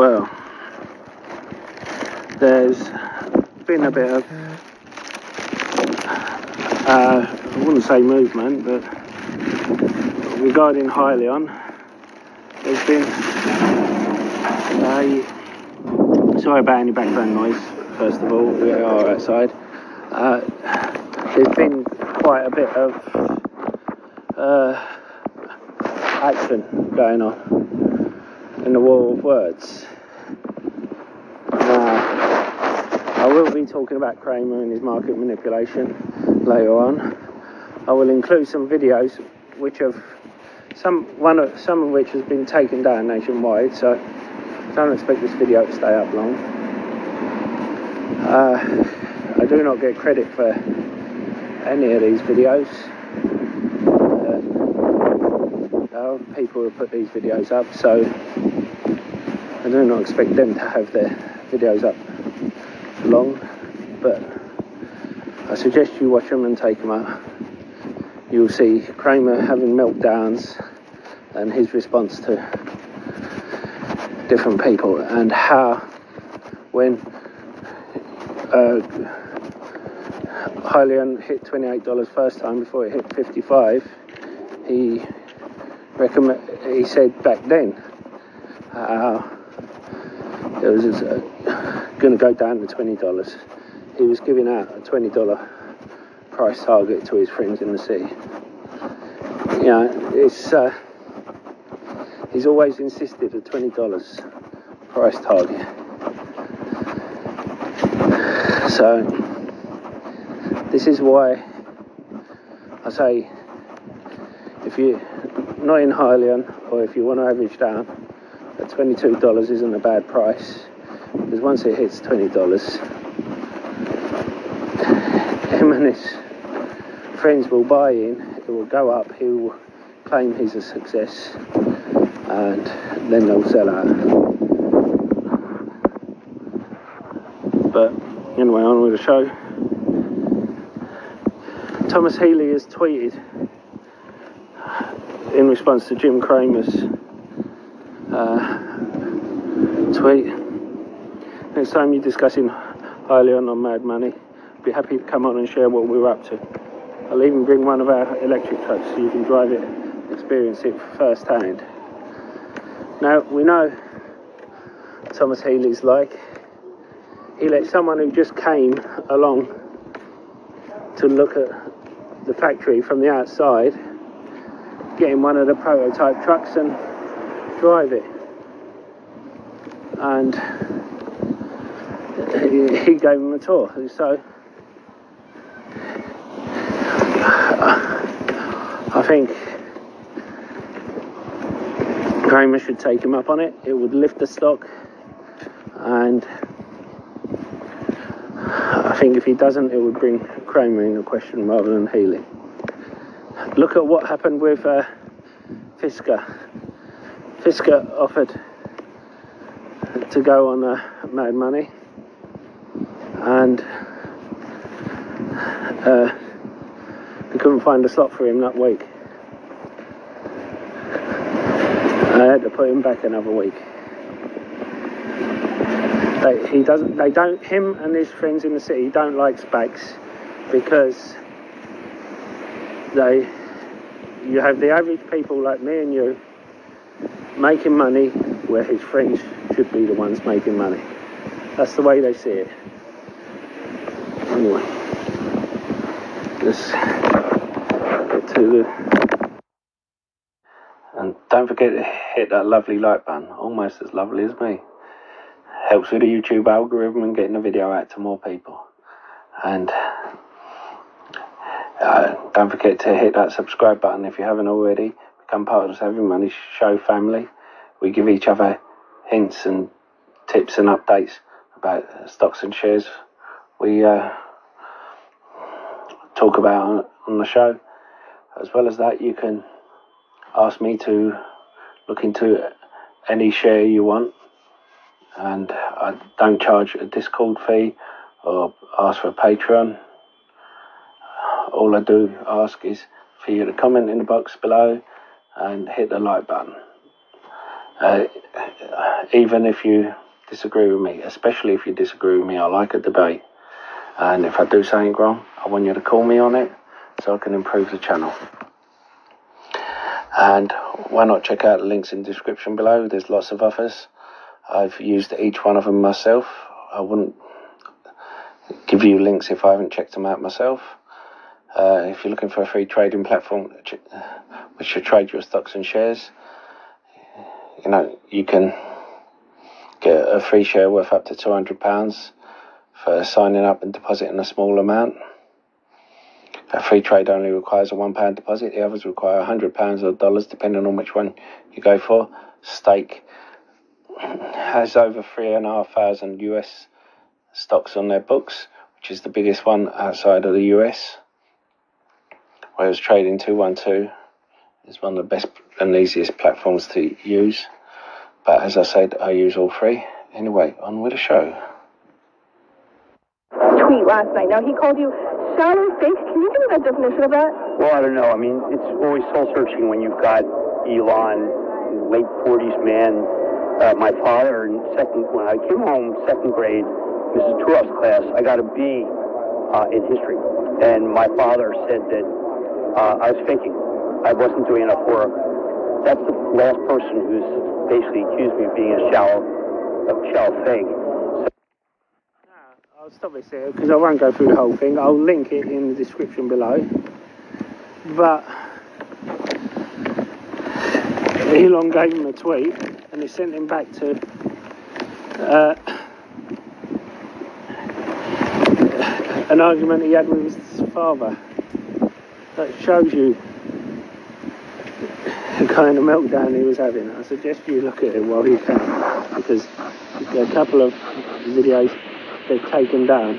Well, there's been a bit of, I wouldn't say movement, but regarding Hyliion, there's been a, sorry about any background noise, first of all, we are outside. There's been quite a bit of action going on in the war of words. I will be talking about Cramer and his market manipulation later on. I will include some videos, which have some of which has been taken down nationwide, so I don't expect this video to stay up long. I do not get credit for any of these videos. There are people who put these videos up, so I do not expect them to have their videos up long, but I suggest you watch them and take them up. You'll see Cramer having meltdowns and his response to different people, and how when Hyliion hit $28 first time before it hit 55, he said back then it was going to go down to $20. He was giving out a $20 price target to his friends in the sea. You know, it's he's always insisted a $20 price target. So this is why I say, if you're not in Hyliion, or if you want to average down, that $22 isn't a bad price, because once it hits $20, him and his friends will buy in, it will go up, he will claim he's a success, and then they'll sell out. But anyway, on with the show. Thomas Healy has tweeted in response to Jim Cramer's tweet. Next time you're discussing Hyliion on Mad Money, be happy to come on and share what we were up to. I'll even bring one of our electric trucks so you can drive it, experience it firsthand. Now, we know Thomas Healy's like, he let someone who just came along to look at the factory from the outside get in one of the prototype trucks and drive it. And he gave him a tour. So I think Cramer should take him up on it. It would lift the stock, and I think if he doesn't, it would bring Cramer into question rather than Healy. Look at what happened with Fisker. Fisker offered to go on Mad Money, and we couldn't find a slot for him that week. I had to put him back another week. Him and his friends in the city don't like SPACs, because you have the average people like me and you making money where his friends should be the ones making money. That's the way they see it. Anyway, let's get to the... And don't forget to hit that lovely like button, almost as lovely as me. Helps with the YouTube algorithm and getting the video out to more people. And don't forget to hit that subscribe button if you haven't already. Become part of the Saving Money Show family. We give each other hints and tips and updates about stocks and shares we talk about on the show. As well as that, you can ask me to look into any share you want, and I don't charge a Discord fee or ask for a Patreon. All I do ask is for you to comment in the box below and hit the like button. even if you disagree with me, especially if you disagree with me, I like a debate. And if I do something wrong, I want you to call me on it so I can improve the channel. And why not check out the links in the description below? There's lots of others. I've used each one of them myself. I wouldn't give you links if I haven't checked them out myself. If you're looking for a free trading platform which should trade your stocks and shares, you know, you can get a free share worth up to £200 for signing up and depositing a small amount. A free trade only requires a £1 deposit. The others require £100 or dollars, depending on which one you go for. Stake has over 3,500 US stocks on their books, which is the biggest one outside of the US. Whereas Trading 212 is one of the best and easiest platforms to use. But as I said, I use all three. Anyway, on with the show. Tweet last night. Now, he called you shallow fakes. Can you give me that definition of that? Well, I don't know. I mean, it's always soul-searching when you've got Elon, late 40s man, my father, and when I came home, second grade, Mrs. Turoff's class, I got a B in history. And my father said that I was faking. I wasn't doing enough work. That's the last person who's basically accused me of being a shallow fake. I'll stop this here because I won't go through the whole thing. I'll link it in the description below. But Elon gave him a tweet and he sent him back to an argument he had with his father. That shows you the kind of meltdown he was having. I suggest you look at it while you can, because there are a couple of videos they've taken down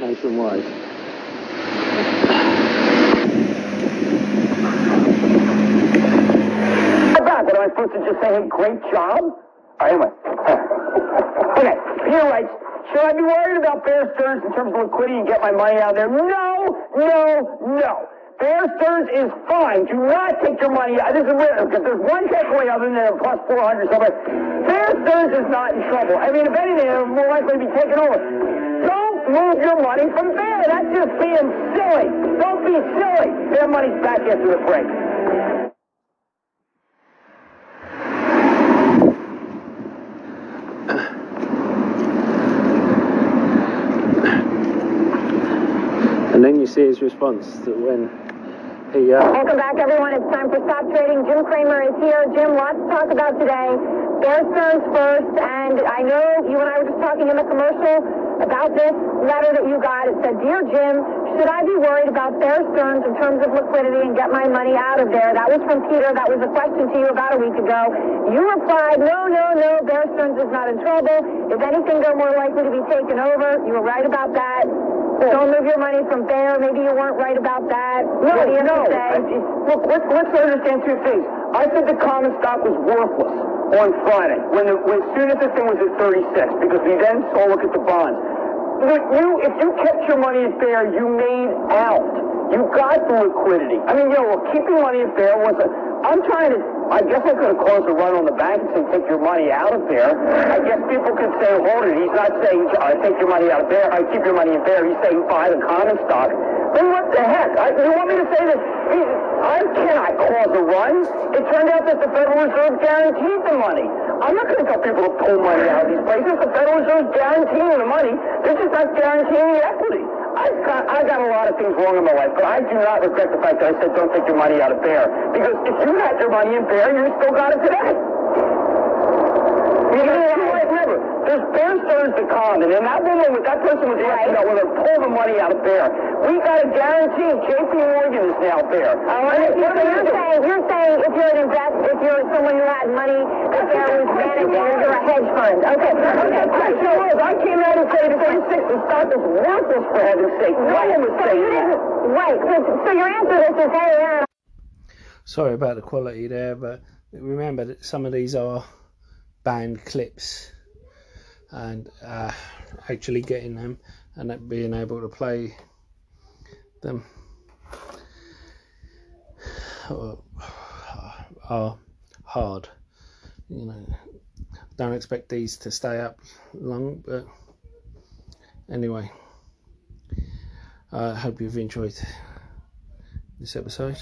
nationwide. But am I supposed to just say, hey, great job? Anyway. Okay, Peter writes, should I be worried about Bear Stearns in terms of liquidity and get my money out of there? No, no, no. Bear Stearns is fine. Do not take your money out. This is weird, because there's one takeaway other than a plus 400 somewhere. Bear Stearns is not in trouble. I mean, if anything, they're more likely to be taken over. Don't move your money from there. That's just being silly. Don't be silly. Their money's back after the break. And then you see his response to when he... Welcome back, everyone. It's time for Stop Trading. Jim Cramer is here. Jim, lots to talk about today. Bear Stearns first, and I know you and I were just talking in the commercial about this letter that you got. It said, Dear Jim, should I be worried about Bear Stearns in terms of liquidity and get my money out of there? That was from Peter. That was a question to you about a week ago. You replied, no, no, no, Bear Stearns is not in trouble. If anything, they're more likely to be taken over. You were right about that. Don't move your money from there. Maybe you weren't right about that. No, no. Look, let's understand two things. I said the common stock was worthless on Friday, when soon as this thing was at 36, because we then saw a look at the bonds. If you kept your money at Bear, you made out. You got the liquidity. I mean, you know, well, keeping money at Bear was I guess I could have caused a run on the bank and take your money out of there. I guess people could say, hold it. He's not saying, take your money out of there. I keep your money in there. He's saying, buy the common stock. Then what the heck? You want me to say that I cannot cause a run? It turned out that the Federal Reserve guaranteed the money. I'm not going to tell people to pull money out of these places. The Federal Reserve is guaranteeing the money. They're just not guaranteeing the equity. I got a lot of things wrong in my life, but I do not regret the fact that I said don't take your money out of Bear. Because if you had your money in Bear, you still got it today. Remember, there's Bear Stearns the common, and that woman, that person was asking about whether to pull the money out of Bear. We got a guarantee. JP Morgan is now Bear. You're saying if you're an investor, if you're someone who had money, that Bear was managing, you're a hedge fund. Okay. I came out and said 36 and stock is worthless for heaven's sake. Right. So your answer to this is hey, Aaron. Sorry about the quality there, but remember that some of these are banned clips, and actually getting them and being able to play them are hard. you know, don't expect these to stay up long, but anyway, I hope you've enjoyed this episode.